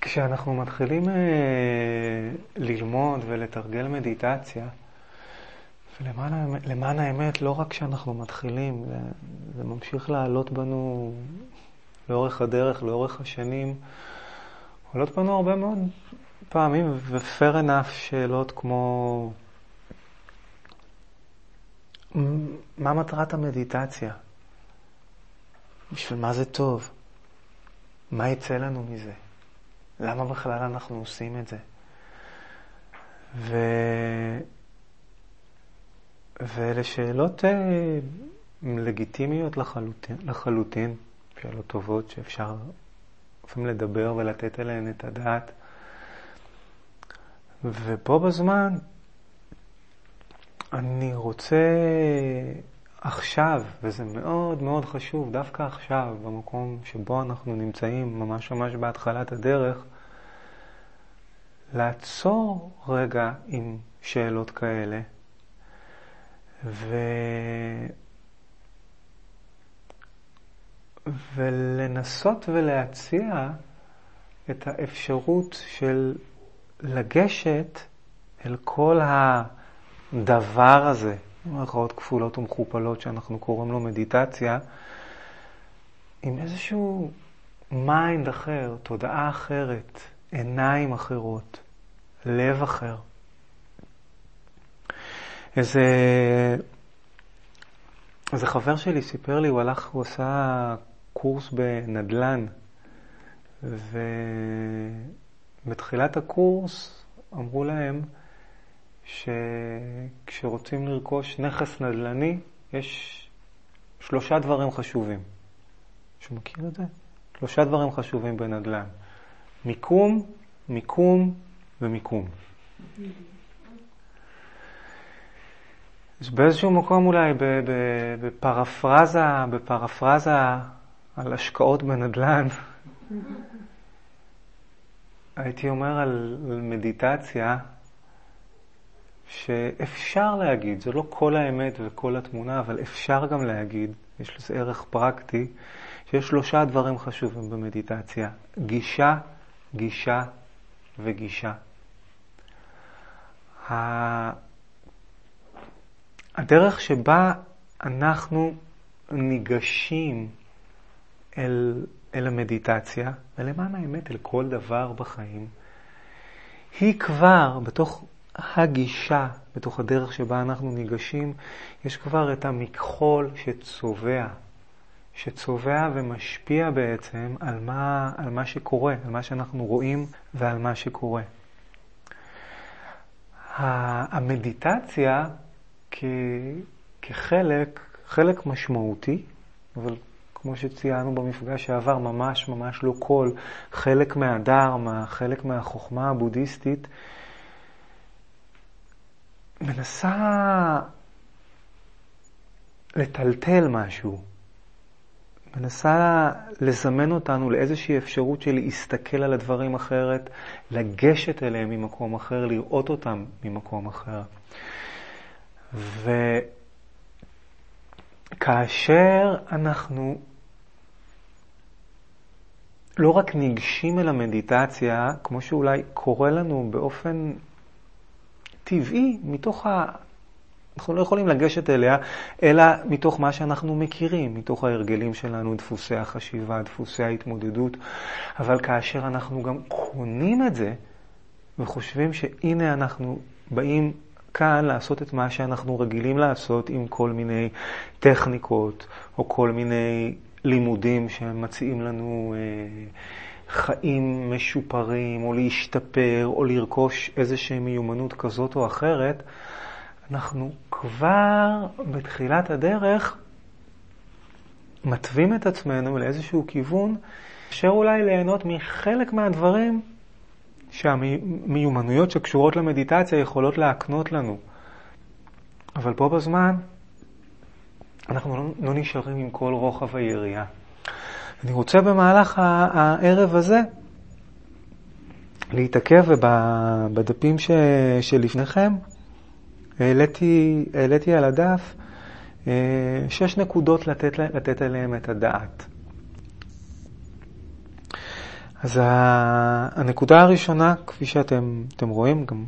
כשאנחנו מתחילים ללמוד ולתרגל מדיטציה, ולמען האמת, לא רק שאנחנו מתחילים, זה ממשיך לעלות בנו לאורך הדרך, לאורך השנים, עולות בנו הרבה מאוד פעמים, ו-fair enough שאלות כמו מה מטרת המדיטציה? בשביל מה זה טוב? מה יצא לנו מזה? למה בכלל אנחנו עושים את זה? ואלה שאלות לגיטימיות לחלוטין, שאלות טובות שאפשר לפעמים לדבר ולתת עליהן את הדעת. ופה בזמן אני רוצה עכשיו, וזה מאוד מאוד חשוב, דווקא עכשיו, במקום שבו אנחנו נמצאים, ממש ממש בהתחלת הדרך, לעצור רגע עם שאלות כאלה, ולנסות ולהציע את האפשרות של לגשת אל כל הדבר הזה, במרכאות כפולות ומכופלות שאנחנו קוראים לו מדיטציה, עם איזשהו מיינד אחר, תודעה אחרת, עיניים אחרות, לב אחר. איזה חבר שלי סיפר לי, הוא עשה קורס בנדלן, ובתחילת הקורס אמרו להם שכשרוצים לרכוש נכס נדלני יש 3 דברים חשובים. מישהו מכיר את זה? 3 דברים חשובים בנדלן. מיקום, מיקום ומיקום. אז באיזשהו מקום אולי בפרפרזה על השקעות בנדלן, הייתי אומר על מדיטציה, שאפשר להגיד, זה לא כל האמת וכל התמונה, אבל אפשר גם להגיד, יש לזה ערך פרקטי, שיש 3 דברים חשובים במדיטציה. גישה, גישה וגישה. הדרך שבה אנחנו ניגשים אל המדיטציה, ולמען האמת אל כל דבר בחיים, היא כבר בתוך הגישה, בתוך הדרך שבה אנחנו ניגשים, יש כבר את המכחול שצובע ומשפיע בעצם על מה שקורה, על מה שאנחנו רואים ועל מה שקורה. המדיטציה כחלק משמעותי, אבל כמו שציינו במפגש שעבר, ממש ממש לא כל, חלק מהדהרמה, חלק מהחוכמה הבודהיסטית, מנסה לטלטל משהו, מנסה לזמן אותנו לאיזושהי אפשרות של להסתכל על הדברים אחרת, לגשת אליהם ממקום אחר, לראות אותם ממקום אחר. וכאשר אנחנו לא רק ניגשים אל המדיטציה, כמו שאולי קורה לנו באופן טבעי, אנחנו לא יכולים לגשת אליה, אלא מתוך מה שאנחנו מכירים, מתוך ההרגלים שלנו, דפוסי החשיבה, דפוסי ההתמודדות. אבל כאשר אנחנו גם קונים את זה, וחושבים שהנה אנחנו באים כאן לעשות את מה שאנחנו רגילים לעשות עם כל מיני טכניקות, או כל מיני לימודים שמציעים לנו חיים משופרים, או להשתפר, או לרכוש איזושהי מיומנות כזאת או אחרת, אנחנו כבר בתחילת הדרך מטווים את עצמנו לאיזשהו כיוון, אפשר אולי ליהנות מחלק מהדברים שהמיומנויות שקשורות למדיטציה יכולות להקנות לנו. אבל פה בזמן אנחנו לא נשארים עם כל רוחב היריעה. אני רוצה במהלך הערב הזה להתעכב, ובדפים שלפניכם העליתי על הדף 6 נקודות לתת עליהם את הדעת. אז הנקודה הראשונה, כפי שאתם רואים, גם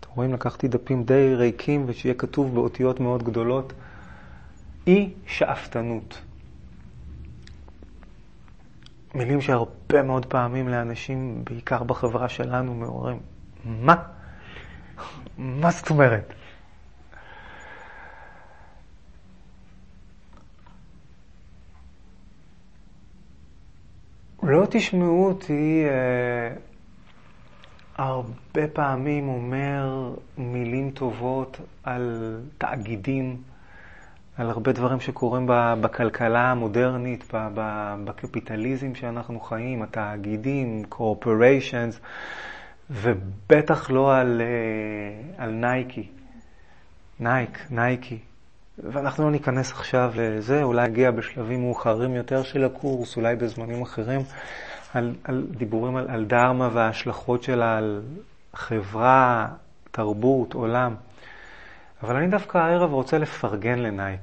אתם רואים, לקחתי דפים די ריקים ושיהיה כתוב באותיות מאוד גדולות, אי שאפתנות. מילים שהרבה מאוד פעמים לאנשים, בעיקר בחברה שלנו, מעוררים, מה? מה זאת אומרת? לא תשמעו אותי הרבה פעמים אומר מילים טובות על תאגידים, על הרבה דברים שקורים בכלכלה המודרנית, בקפיטליזם שאנחנו חיים, התאגידים, corporations, ובטח לא על נייקי. נייקי. ואנחנו לא ניכנס עכשיו לזה, אולי נגיע בשלבים מאוחרים יותר של הקורס, אולי בזמנים אחרים, על דיבורים על דהרמה וההשלכות שלה, על חברה, תרבות, עולם. אבל אני דווקא הערב רוצה לפרגן לנייק.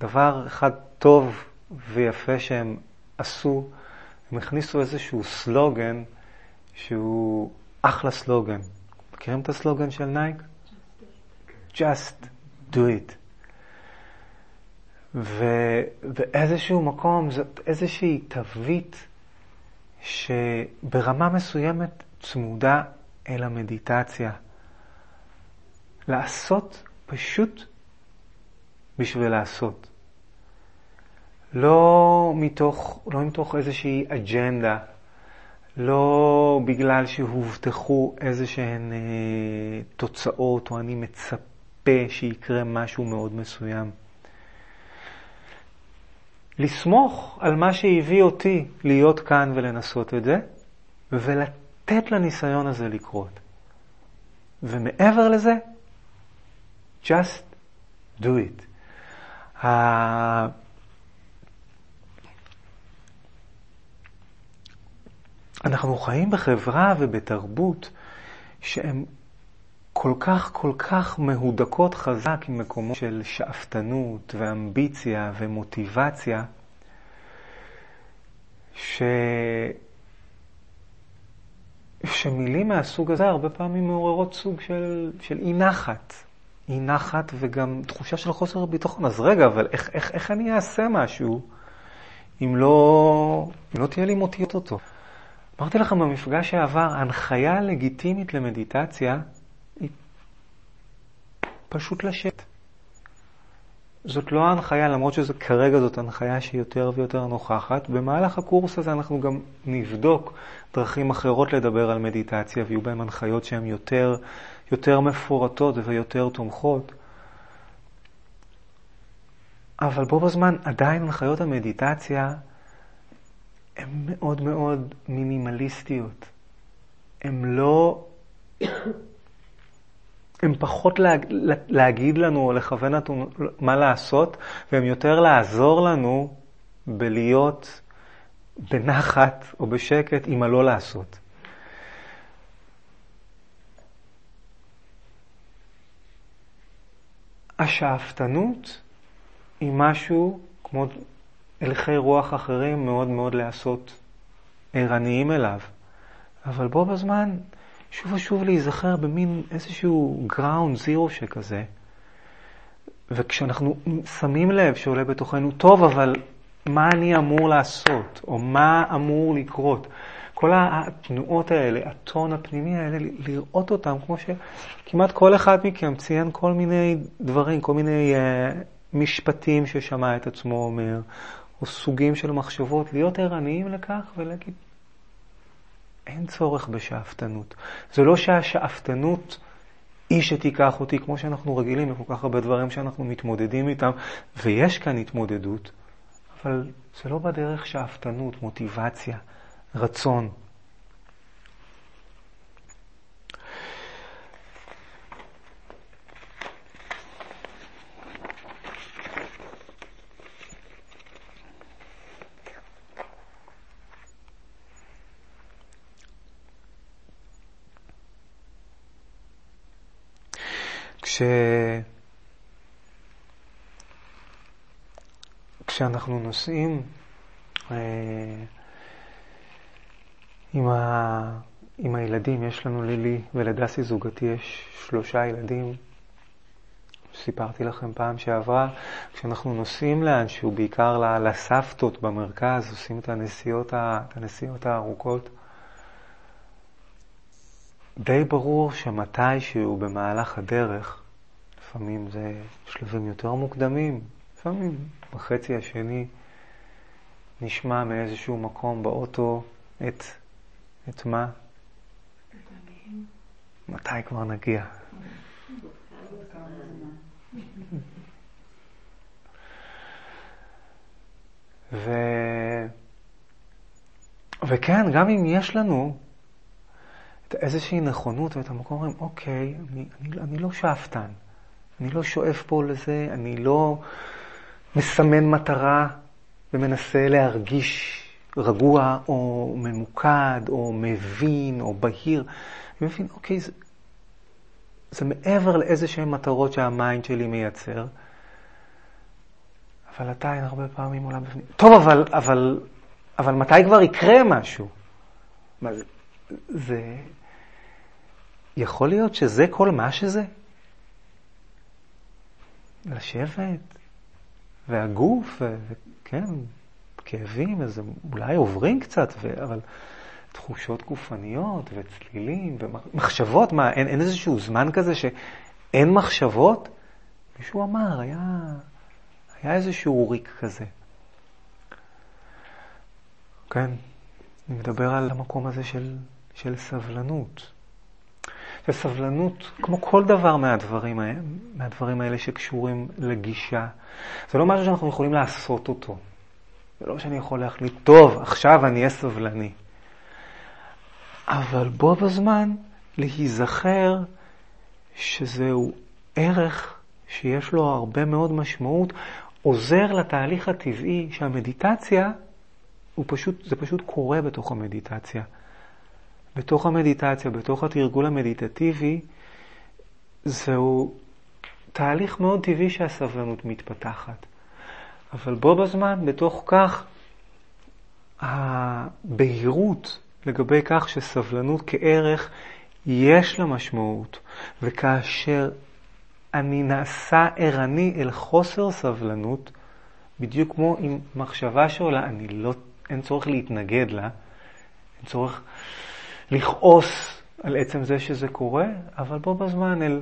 דבר אחד טוב ויפה שהם עשו, הם הכניסו איזשהו סלוגן שהוא אחלה סלוגן. מכירים את הסלוגן של נייק? Just do it. ובאיזשהו מקום, זאת איזושהי תווית שברמה מסוימת צמודה אל המדיטציה. לעשות פשוט בשביל לעשות. לא מתוך איזושהי אג'נדה, לא בגלל שהובטחו איזשהן תוצאות, או אני מצפה שיקרה משהו מאוד מסוים. לסמוך על מה שהביא אותי להיות כאן ולנסות את זה, ולתת לניסיון הזה לקרות. ומעבר לזה, just do it. אנחנו חיים בחברה ובתרבות שהן כל כך מהודקות חזק עם מקומות של שאפתנות ואמביציה ומוטיבציה, שמילים מהסוג הזה הרבה פעמים מעוררות סוג של אי נחת וגם תחושה של חוסר ביטחון. אז רגע, אבל איך אני אעשה משהו אם לא תהיה לי מוטיות אותו? אמרתי לכם במפגש שעבר, ההנחיה הלגיטימית למדיטציה היא פשוט לשאת. זאת לא ההנחיה, למרות שכרגע זאת הנחיה שהיא יותר ויותר נוכחת. במהלך הקורס הזה אנחנו גם נבדוק דרכים אחרות לדבר על מדיטציה, ויהיו בהן הנחיות שהן יותר מפורטות ויותר תומכות. אבל בו בזמן עדיין הנחיות המדיטציה הן מאוד מאוד מינימליסטיות. הם פחות להגיד לנו או לכוון מה לעשות, והם יותר לעזור לנו בלהיות בנחת או בשקט עם הלא לעשות. השאפתנות היא משהו, כמו הלכי רוח אחרים, מאוד מאוד לעשות ערניים אליו. אבל בו בזמן, שוב ושוב להיזכר במין איזשהו גראונד זירו שכזה. וכשאנחנו שמים לב שעולה בתוכנו, טוב, אבל מה אני אמור לעשות? או מה אמור לקרות? כל התנועות האלה, הטון הפנימי האלה, לראות אותם, כמו שכמעט כל אחד מכם ציין כל מיני דברים, כל מיני משפטים ששמע את עצמו אומר, או סוגים של מחשבות, להיות ערניים לכך ולהגיד, אין צורך בשאפתנות. זה לא שהשאפתנות היא שתיקח אותי, כמו שאנחנו רגילים לכל כך הרבה דברים שאנחנו מתמודדים איתם, ויש כאן התמודדות, אבל זה לא בדרך שאפתנות, מוטיבציה, רצון. כשאנחנו נוסעים עם הילדים, יש לנו לילי ולדסי זוגתי, יש 3 ילדים. סיפרתי לכם פעם שעברה, כשאנחנו נוסעים לאנשהו, בעיקר לסבתות במרכז, עושים את הנסיעות הארוכות, די ברור שמתי שהוא במהלך הדרך, לפעמים זה שלבים יותר מוקדמים, לפעמים בחצי השני, נשמע מאיזשהו מקום באוטו את מה? מתי כבר נגיע? וכן, גם אם יש לנו את איזושהי נכונות ואת המקום אומרים, אוקיי, אני לא שאפתן, אני לא שואף פה לזה, אני לא מסמן מטרה ומנסה להרגיש רגוע או ממוקד או מבין או בהיר. אני מבין, אוקיי, זה מעבר לאיזשהן מטרות שהמיינד שלי מייצר, אבל עדיין הרבה פעמים עולם בפנים. טוב, אבל מתי כבר יקרה משהו? זה יכול להיות שזה כל מה שזה? לשבת והגוף וכן, כאבים, אז אולי עוברים קצת, אבל תחושות גופניות וצלילים ומחשבות, מה, אין איזשהו זמן כזה שאין מחשבות? מישהו אמר, היה איזשהו ריק כזה. כן, אני מדבר על המקום הזה של סבלנות. וסבלנות, כמו כל דבר מהדברים האלה שקשורים לגישה, זה לא משהו שאנחנו יכולים לעשות אותו. זה לא שאני יכול להחליט, טוב, עכשיו אני אהיה סבלני. אבל בו בזמן להיזכר שזהו ערך שיש לו הרבה מאוד משמעות, עוזר לתהליך הטבעי שהמדיטציה, זה פשוט קורה בתוך המדיטציה. בתוך התרגול המדיטטיבי, זהו תהליך מאוד טבעי שהסבלנות מתפתחת. אבל בו בזמן, בתוך כך, הבהירות לגבי כך שסבלנות כערך יש לה משמעות, וכאשר אני נעשה ערני אל חוסר סבלנות, בדיוק כמו עם מחשבה שעולה, אין צורך להתנגד לה, אין צורך לכעוס על עצם זה שזה קורה, אבל בו בזמן,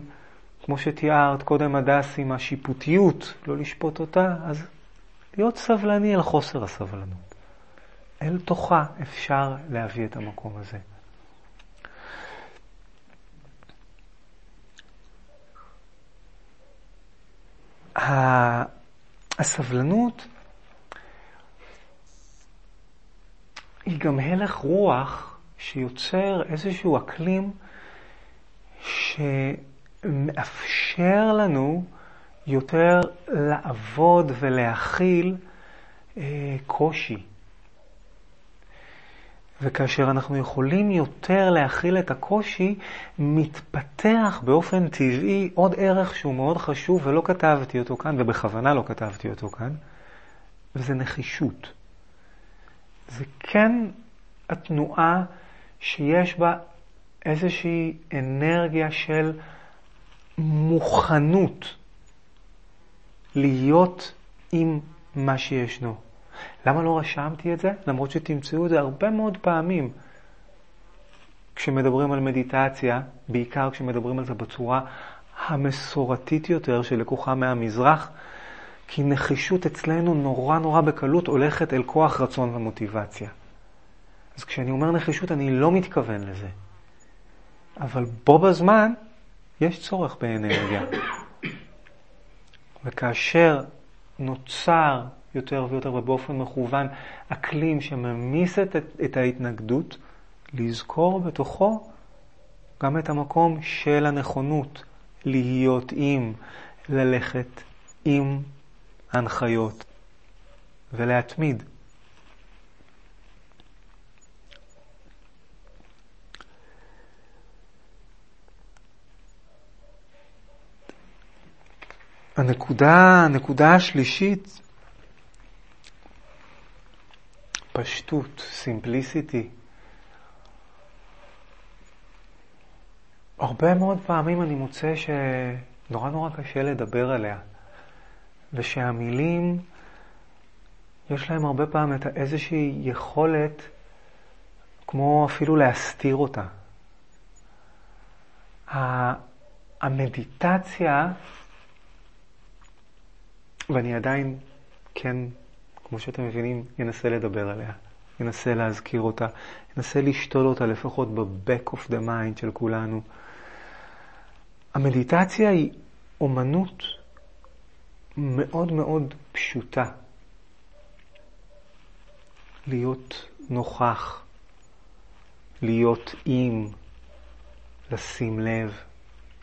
כמו שתיארת קודם הדס עם השיפוטיות, לא לשפוט אותה, אז להיות סבלני אל חוסר הסבלנות. אל תוכה אפשר להביא את המקום הזה. הסבלנות היא גם הלך רוח שיוצר איזשהו אקלים שמאפשר לנו יותר לעבוד ולהכיל קושי. וכאשר אנחנו יכולים יותר להכיל את הקושי, מתפתח באופן טבעי עוד ערך שהוא מאוד חשוב, ולא כתבתי אותו כאן, ובכוונה לא כתבתי אותו כאן, וזה נחישות. זה כן התנועה שיש בה איזושהי אנרגיה של מוכנות להיות עם מה שישנו. למה לא רשמתי את זה? למרות שתמצאו את זה הרבה מאוד פעמים כשמדברים על מדיטציה, בעיקר כשמדברים על זה בצורה המסורתית יותר שלקוחה מהמזרח, כי נחישות אצלנו נורא נורא בקלות הולכת אל כוח רצון ומוטיבציה. אז כשאני אומר נחישות אני לא מתכוון לזה. אבל בו בזמן יש צורך באנרגיה. וכאשר נוצר יותר ויותר ובאופן מכוון אקלים שממיס את ההתנגדות, לזכור בתוכו גם את המקום של הנכונות להיות עם, ללכת עם הנחיות ולהתמיד. הנקודה השלישית, פשטות, סימפליסיטי, הרבה מאוד פעמים אני מוצא שנורא נורא קשה לדבר עליה, ושהמילים יש להם הרבה פעמים את איזושהי יכולת כמו אפילו להסתיר אותה. המדיטציה, ואני עדיין כן, כמו שאתם מבינים, ינסה לדבר עליה, ינסה להזכיר אותה, ינסה לשתול אותה לפחות ב-back of the mind של כולנו. המדיטציה היא אומנות מאוד מאוד פשוטה. להיות נוכח, להיות עם, לשים לב,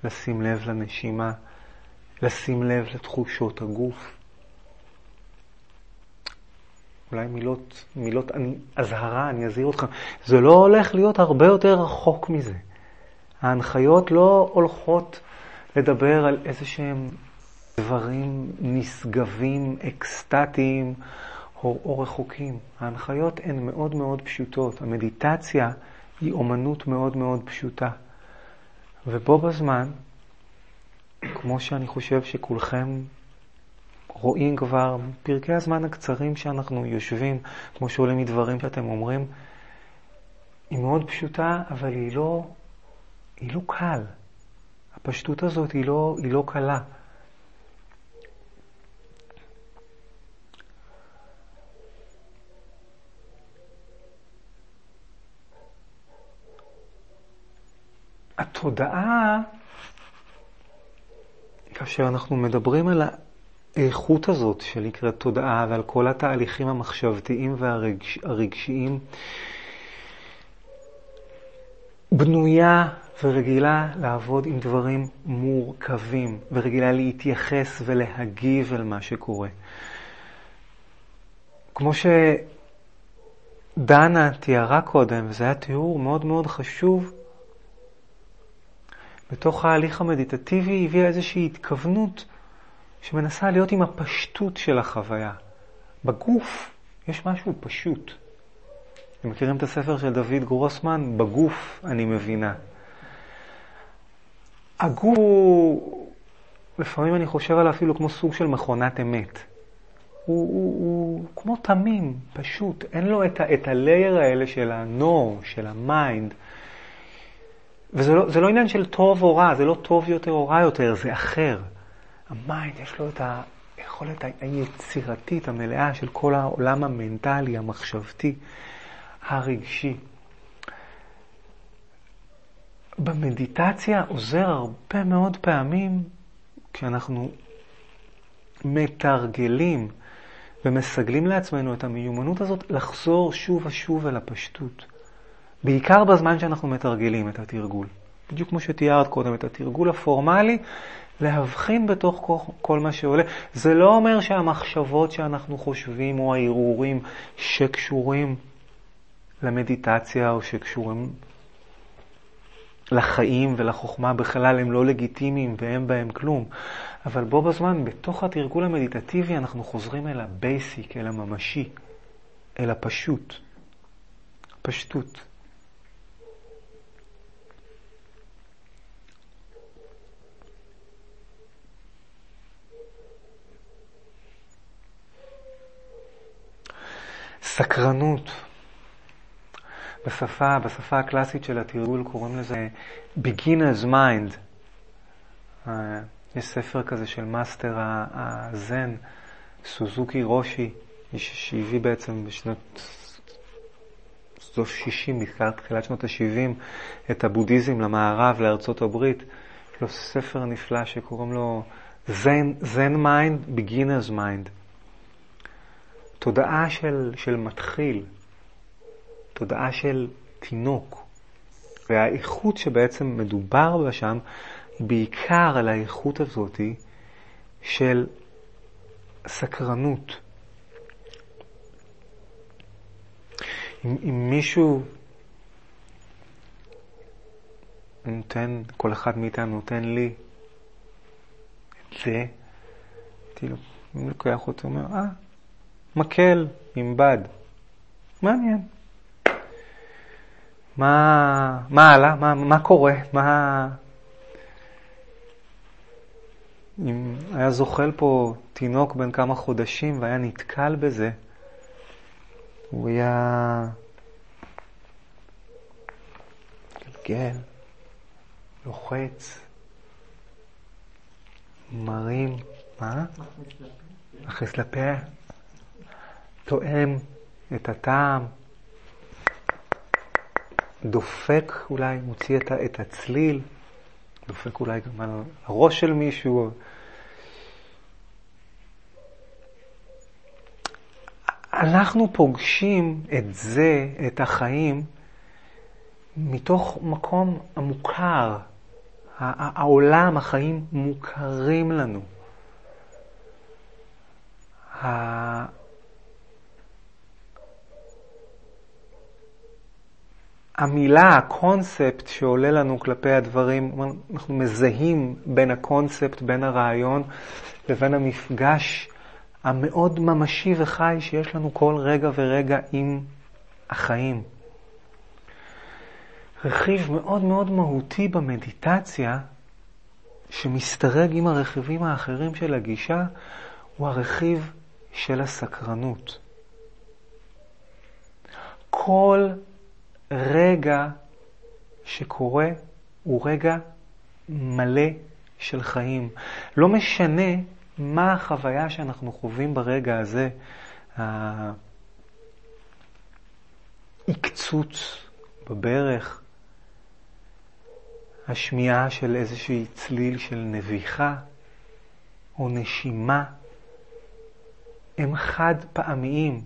לשים לב לנשימה, לשים לב לתחושות הגוף. אולי מילות אזהרה, אני אזהיר אותך. זה לא הולך להיות הרבה יותר רחוק מזה. ההנחיות לא הולכות לדבר על איזה שהם דברים נשגבים, אקסטטיים או רחוקים. ההנחיות הן מאוד מאוד פשוטות. המדיטציה היא אומנות מאוד מאוד פשוטה. ובו בזמן, כמו שאני חושב שכולכם רואים כבר פרקי הזמן הקצרים שאנחנו יושבים, כמו שעולים מדברים שאתם אומרים, היא מאוד פשוטה, אבל היא לא קל. הפשטות הזאת היא לא קלה. התודעה, כאשר אנחנו מדברים על האיכות הזאת שנקראת תודעה ועל כל התהליכים המחשבתיים והרגשיים, בנויה ורגילה לעבוד עם דברים מורכבים, ורגילה להתייחס ולהגיב על מה שקורה. כמו שדנה תיארה קודם, וזה היה תיאור מאוד מאוד חשוב, בתוך ההליך המדיטטיבי היא הביאה איזושהי התכוונות שמנסה להיות עם הפשטות של החוויה. בגוף יש משהו פשוט. אתם מכירים את הספר של דוד גרוסמן? בגוף אני מבינה. הגוף הוא, לפעמים אני חושב עליו אפילו כמו סוג של מכונת אמת. הוא כמו תמים, פשוט. אין לו את הלייר האלה של הנור, של המיינד. וזה לא עניין של טוב או רע, זה לא טוב יותר או רע יותר, זה אחר. המיינד יש לו את היכולת היצירתית המלאה של כל העולם המנטלי, המחשבתי, הרגשי. במדיטציה עוזר הרבה מאוד פעמים כשאנחנו מתרגלים ומסגלים לעצמנו את המיומנות הזאת לחזור שוב ושוב אל הפשטות. בעיקר בזמן שאנחנו מתרגלים את התרגול. בדיוק כמו שתיארת קודם, את התרגול הפורמלי, להבחין בתוך כל מה שעולה. זה לא אומר שהמחשבות שאנחנו חושבים או הערעורים שקשורים למדיטציה או שקשורים לחיים ולחוכמה בכלל הם לא לגיטימיים ואין בהם כלום. אבל בו בזמן, בתוך התרגול המדיטטיבי אנחנו חוזרים אל הבייסיק, אל הממשי, אל הפשוט. פשטות. סקרנות. בשפה הקלאסית של התרגול קוראים לזה beginner's mind. יש ספר כזה של מאסטר הזן, סוזוקי רושי, שהביא בעצם בשנות 60, תחילת שנות ה-70, את הבודהיזם למערב, לארצות הברית. יש לו ספר נפלא שקוראים לו Zen Mind, Beginner's Mind. תודעה של מתחיל, תודעה של תינוק. והאיכות שבעצם מדובר בה שם, בעיקר על האיכות הזאת של סקרנות. אם מישהו נותן, כל אחד מאיתנו נותן לי את זה, אני לוקח אותו ואומר, מקל עם בד. מעניין. מה הלאה? מה קורה? מה אם היה זוחל פה תינוק בן כמה חודשים והיה נתקל בזה, הוא היה גלגל, לוחץ, מרים, מה? מכניס לפה, תואם את הטעם, דופק אולי, מוציא את הצליל, דופק אולי גם על הראש של מישהו. אנחנו פוגשים את זה, את החיים, מתוך מקום המוכר. העולם, החיים מוכרים לנו. המילה, הקונספט שעולה לנו כלפי הדברים, אנחנו מזהים בין הקונספט, בין הרעיון, לבין המפגש המאוד ממשי וחי שיש לנו כל רגע ורגע עם החיים. רכיב מאוד מאוד מהותי במדיטציה, שמסתרג עם הרכיבים האחרים של הגישה, הוא הרכיב של הסקרנות. כל רגע שקורה הוא רגע מלא של חיים. לא משנה מה החוויה שאנחנו חווים ברגע הזה, הקצוץ בברך, השמיעה של איזושהי צליל של נביחה או נשימה, הם חד פעמיים.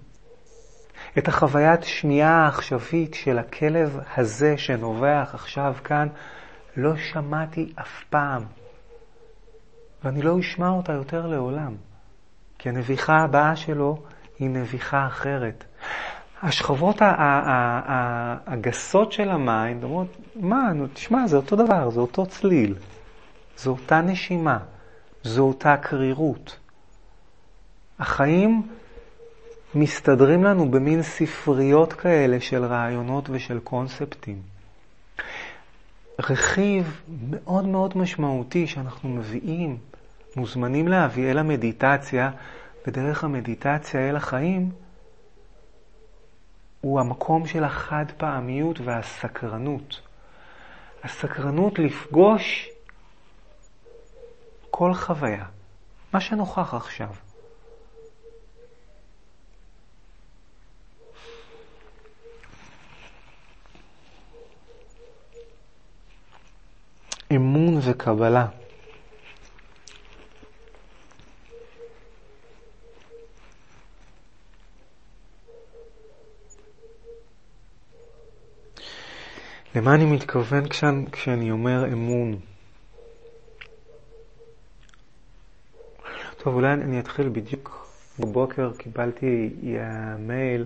את החוויית שמיעה העכשווית של הכלב הזה שנובח עכשיו כאן, לא שמעתי אף פעם. ואני לא אשמע אותה יותר לעולם. כי הנביחה הבאה שלו היא נביחה אחרת. השכבות הגסות של המים, דמות, מה, תשמע, זה אותו דבר, זה אותו צליל. זו אותה נשימה. זו אותה קרירות. החיים מסתדרים לנו במין ספריות כאלה של רעיונות ושל קונספטים. רכיב מאוד מאוד משמעותי שאנחנו מביאים, מוזמנים להביא אל המדיטציה, בדרך המדיטציה אל החיים, הוא המקום של החד פעמיות והסקרנות. הסקרנות לפגוש כל חוויה, מה שנוכח עכשיו. אמון וקבלה. למה אני מתכוון כשאני אומר אמון? טוב, אולי אני אתחיל. בדיוק בבוקר קיבלתי מייל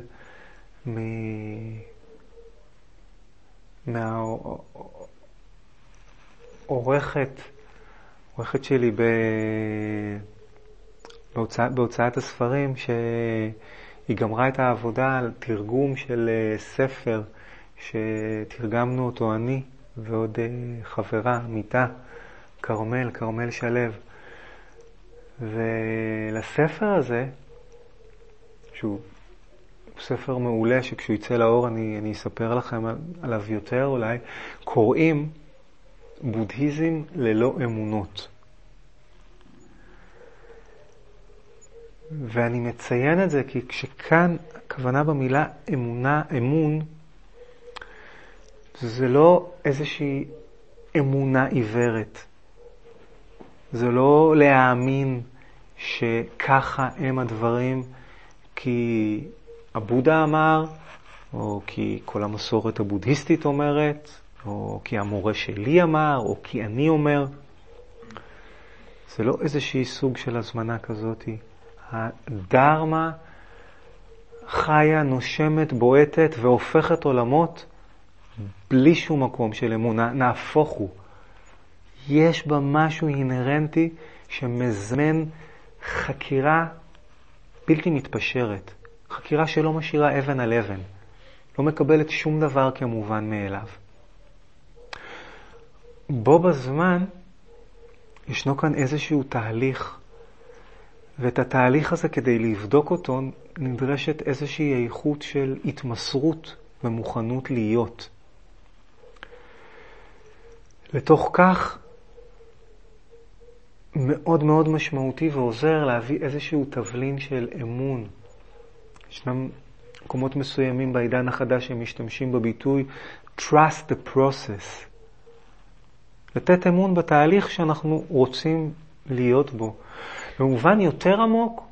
עורכת שלי בהוצאת הספרים, שהיא גמרה את העבודה על תרגום של ספר שתרגמנו אותו אני ועוד חברה, עמיתה, כרמל שלו. ולספר הזה, שהוא ספר מעולה שכשהוא יצא לאור אני אספר לכם עליו יותר אולי, קוראים בודהיזם ללא אמונות. ואני מציין את זה כי כשכאן הכוונה במילה אמונה, אמון, זה לא איזושהי אמונה עיוורת. זה לא להאמין שככה הם הדברים כי הבודה אמר, או כי כל המסורת הבודהיסטית אומרת, או כי המורה שלי אמר, או כי אני אומר. זה לא איזשהי סוג של הזמנה כזאת. הדהרמה חיה, נושמת, בועטת והופכת עולמות בלי שום מקום של אמונה. נהפוך הוא. יש בה משהו אינהרנטי שמזמן חקירה בלתי מתפשרת. חקירה שלא משאירה אבן על אבן. לא מקבלת שום דבר כמובן מאליו. בו בזמן ישנו כאן איזשהו תהליך, ואת התהליך הזה כדי לבדוק אותו נדרשת איזושהי איכות של התמסרות ומוכנות להיות. לתוך כך מאוד מאוד משמעותי ועוזר להביא איזשהו תבלין של אמון. ישנם מקומות מסוימים בעידן החדש שמשתמשים בביטוי trust the process. לתת אמון בתהליך שאנחנו רוצים להיות בו. במובן יותר עמוק,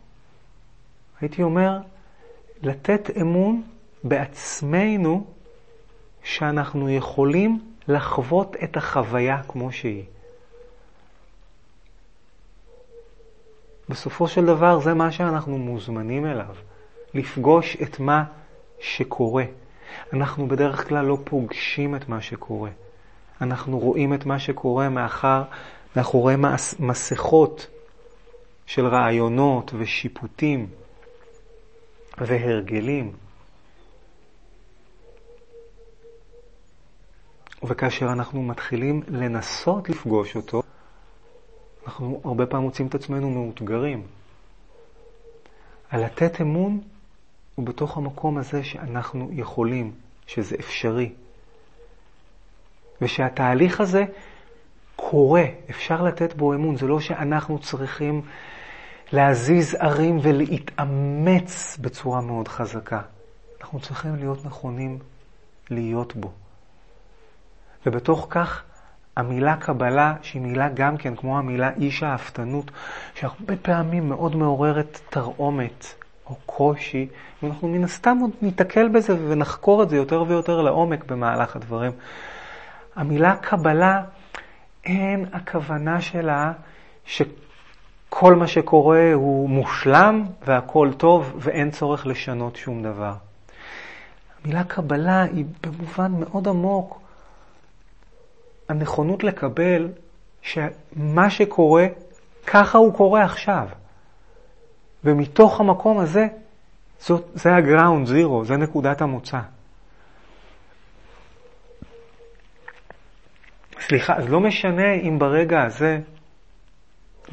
הייתי אומר, לתת אמון בעצמנו שאנחנו יכולים לחוות את החוויה כמו שהיא. בסופו של דבר זה מה שאנחנו מוזמנים אליו, לפגוש את מה שקורה. אנחנו בדרך כלל לא פוגשים את מה שקורה. אנחנו רואים את מה שקורה מאחורי מסכות של רעיונות ושיפוטים והרגלים. וכאשר אנחנו מתחילים לנסות לפגוש אותו, אנחנו הרבה פעמים מוצאים את עצמנו מאותגרים. לתת אמון הוא בתוך המקום הזה שאנחנו יכולים, שזה אפשרי. ושהתהליך הזה קורה, אפשר לתת בו אמון. זה לא שאנחנו צריכים להזיז ערים ולהתאמץ בצורה מאוד חזקה. אנחנו צריכים להיות נכונים להיות בו. ובתוך כך המילה קבלה, שהיא מילה גם כן כמו המילה איש האפתנות, שהרבה פעמים מאוד מעוררת תרעומת או קושי, ואנחנו מן הסתם עוד ניתקל בזה ונחקור את זה יותר ויותר לעומק במהלך הדברים. המילה קבלה, אין הכוונה שלה שכל מה שקורה הוא מושלם והכל טוב ואין צורך לשנות שום דבר. המילה קבלה היא במובן מאוד עמוק הנכונות לקבל שמה שקורה, ככה הוא קורה עכשיו. ומתוך המקום הזה, זה הגראונד זירו, זה נקודת המוצא. סליחה, אז לא משנה אם ברגע הזה,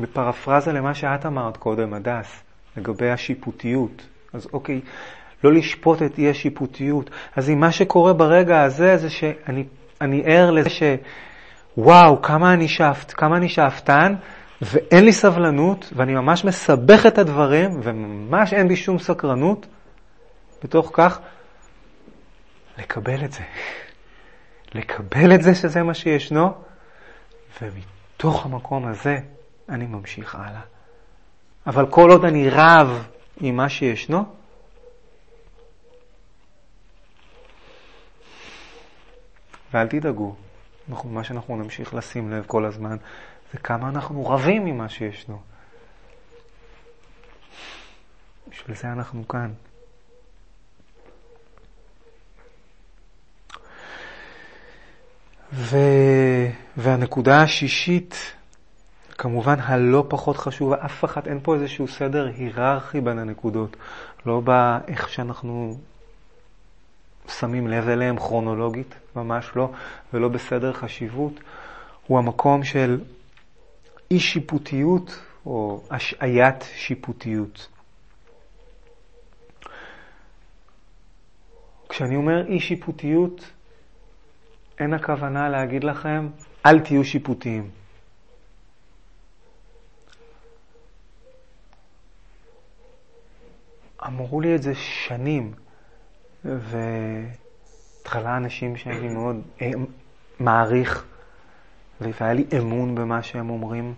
בפרפרזה למה שאת אמרת קודם, הדס, לגבי השיפוטיות, אז אוקיי, לא לשפוט את אי השיפוטיות. אז אם מה שקורה ברגע הזה, זה שאני ער לזה וואו, כמה אני שאפתן, ואין לי סבלנות, ואני ממש מסבך את הדברים, וממש אין לי שום סקרנות, בתוך כך, לקבל את זה. לקבל את זה שזה מה שישנו, ומתוך המקום הזה, אני ממשיך הלאה. אבל כל עוד אני רב עם מה שישנו, ואל תדאגו, מה שאנחנו נמשיך לשים לב כל הזמן, זה כמה אנחנו רבים ממה שישנו. בשביל זה אנחנו כאן. והנקודה השישית, כמובן הלא פחות חשובה, אף אחד, אין פה איזשהו סדר היררכי בין הנקודות. לא באיך שאנחנו שמים לב אליהם כרונולוגית, ממש לא, ולא בסדר חשיבות. הוא המקום של אי שיפוטיות או השעיית שיפוטיות. כשאני אומר אי שיפוטיות, אין הכוונה להגיד לכם אל תהיו שיפוטיים. אמרו לי את זה שנים, והתחלה אנשים שאני מאוד מעריך, והיה לי אמון במה שהם אומרים,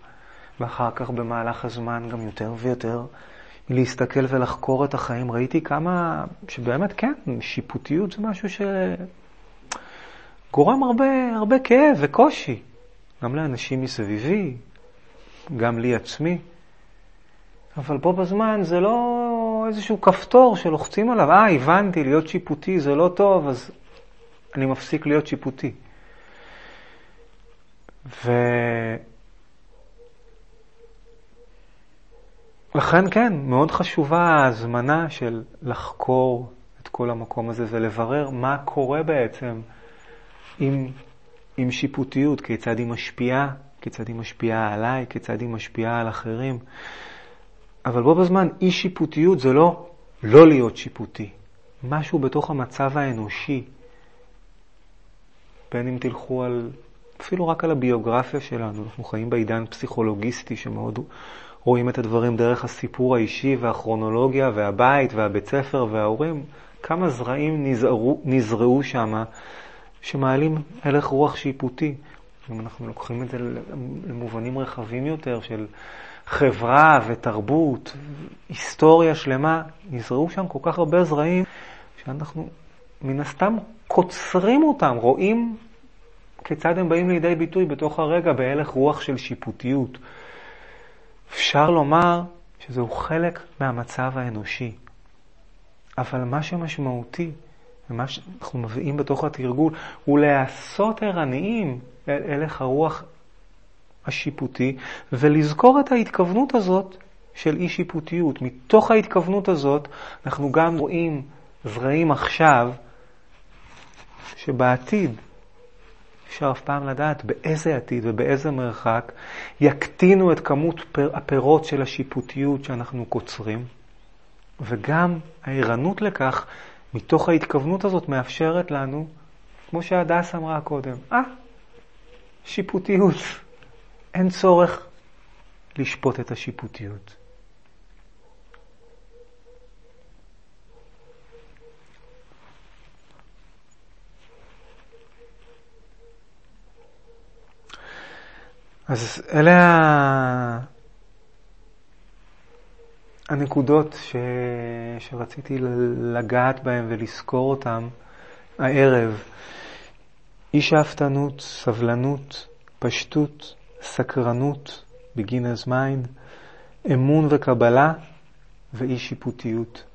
ואחר כך במהלך הזמן גם יותר ויותר להסתכל ולחקור את החיים. ראיתי כמה שבאמת כן, שיפוטיות זה משהו שגורם הרבה כאב וקושי, גם לאנשים מסביבי, גם לי עצמי. אבל פה בזמן זה לא איזשהו כפתור שלוחצים עליו, הבנתי, להיות שיפוטי זה לא טוב, אז אני מפסיק להיות שיפוטי. ולכן כן, מאוד חשובה ההזמנה של לחקור את כל המקום הזה ולברר מה קורה בעצם עם שיפוטיות, כיצד היא משפיעה, כיצד היא משפיעה עליי, כיצד היא משפיעה על אחרים. אבל בו בזמן, אי שיפוטיות זה לא להיות שיפוטי. משהו בתוך המצב האנושי. בין אם תלכו על, אפילו רק על הביוגרפיה שלנו, אנחנו חיים בעידן פסיכולוגיסטי שמאוד רואים את הדברים דרך הסיפור האישי והכרונולוגיה והבית והבית ספר וההורים. כמה זרעים נזרעו שמה שמעלים הלך רוח שיפוטי. אם אנחנו לוקחים את זה למובנים רחבים יותר של חברה ותרבות, היסטוריה שלמה, נזרעו שם כל כך הרבה זרעים שאנחנו מן הסתם קוצרים אותם, רואים כיצד הם באים לידי ביטוי בתוך הרגע בהלך רוח של שיפוטיות. אפשר לומר שזהו חלק מהמצב האנושי. אבל מה שמשמעותי, ומה שאנחנו מביאים בתוך התרגול, הוא לעשות ערניים אל הלך הרוח השיפוטי, ולזכור את ההתכוונות הזאת של אי שיפוטיות. מתוך ההתכוונות הזאת אנחנו גם רואים זרעים עכשיו, שבעתיד, אפשר אף פעם לדעת באיזה עתיד ובאיזה מרחק, יקטינו את כמות הפירות של השיפוטיות שאנחנו קוצרים, וגם העירנות לכך, מתוך ההתכוונות הזאת מאפשרת לנו, כמו שהדס אמרה קודם, שיפוטיות. אין צורך לשפוט את השיפוטיות. אז אלה הנקודות שרציתי לגעת בהן ולזכור אותן הערב. אי שאפתנות, סבלנות, פשטות, סקרנות, beginner's mind, אמון וקבלה ואי שיפוטיות.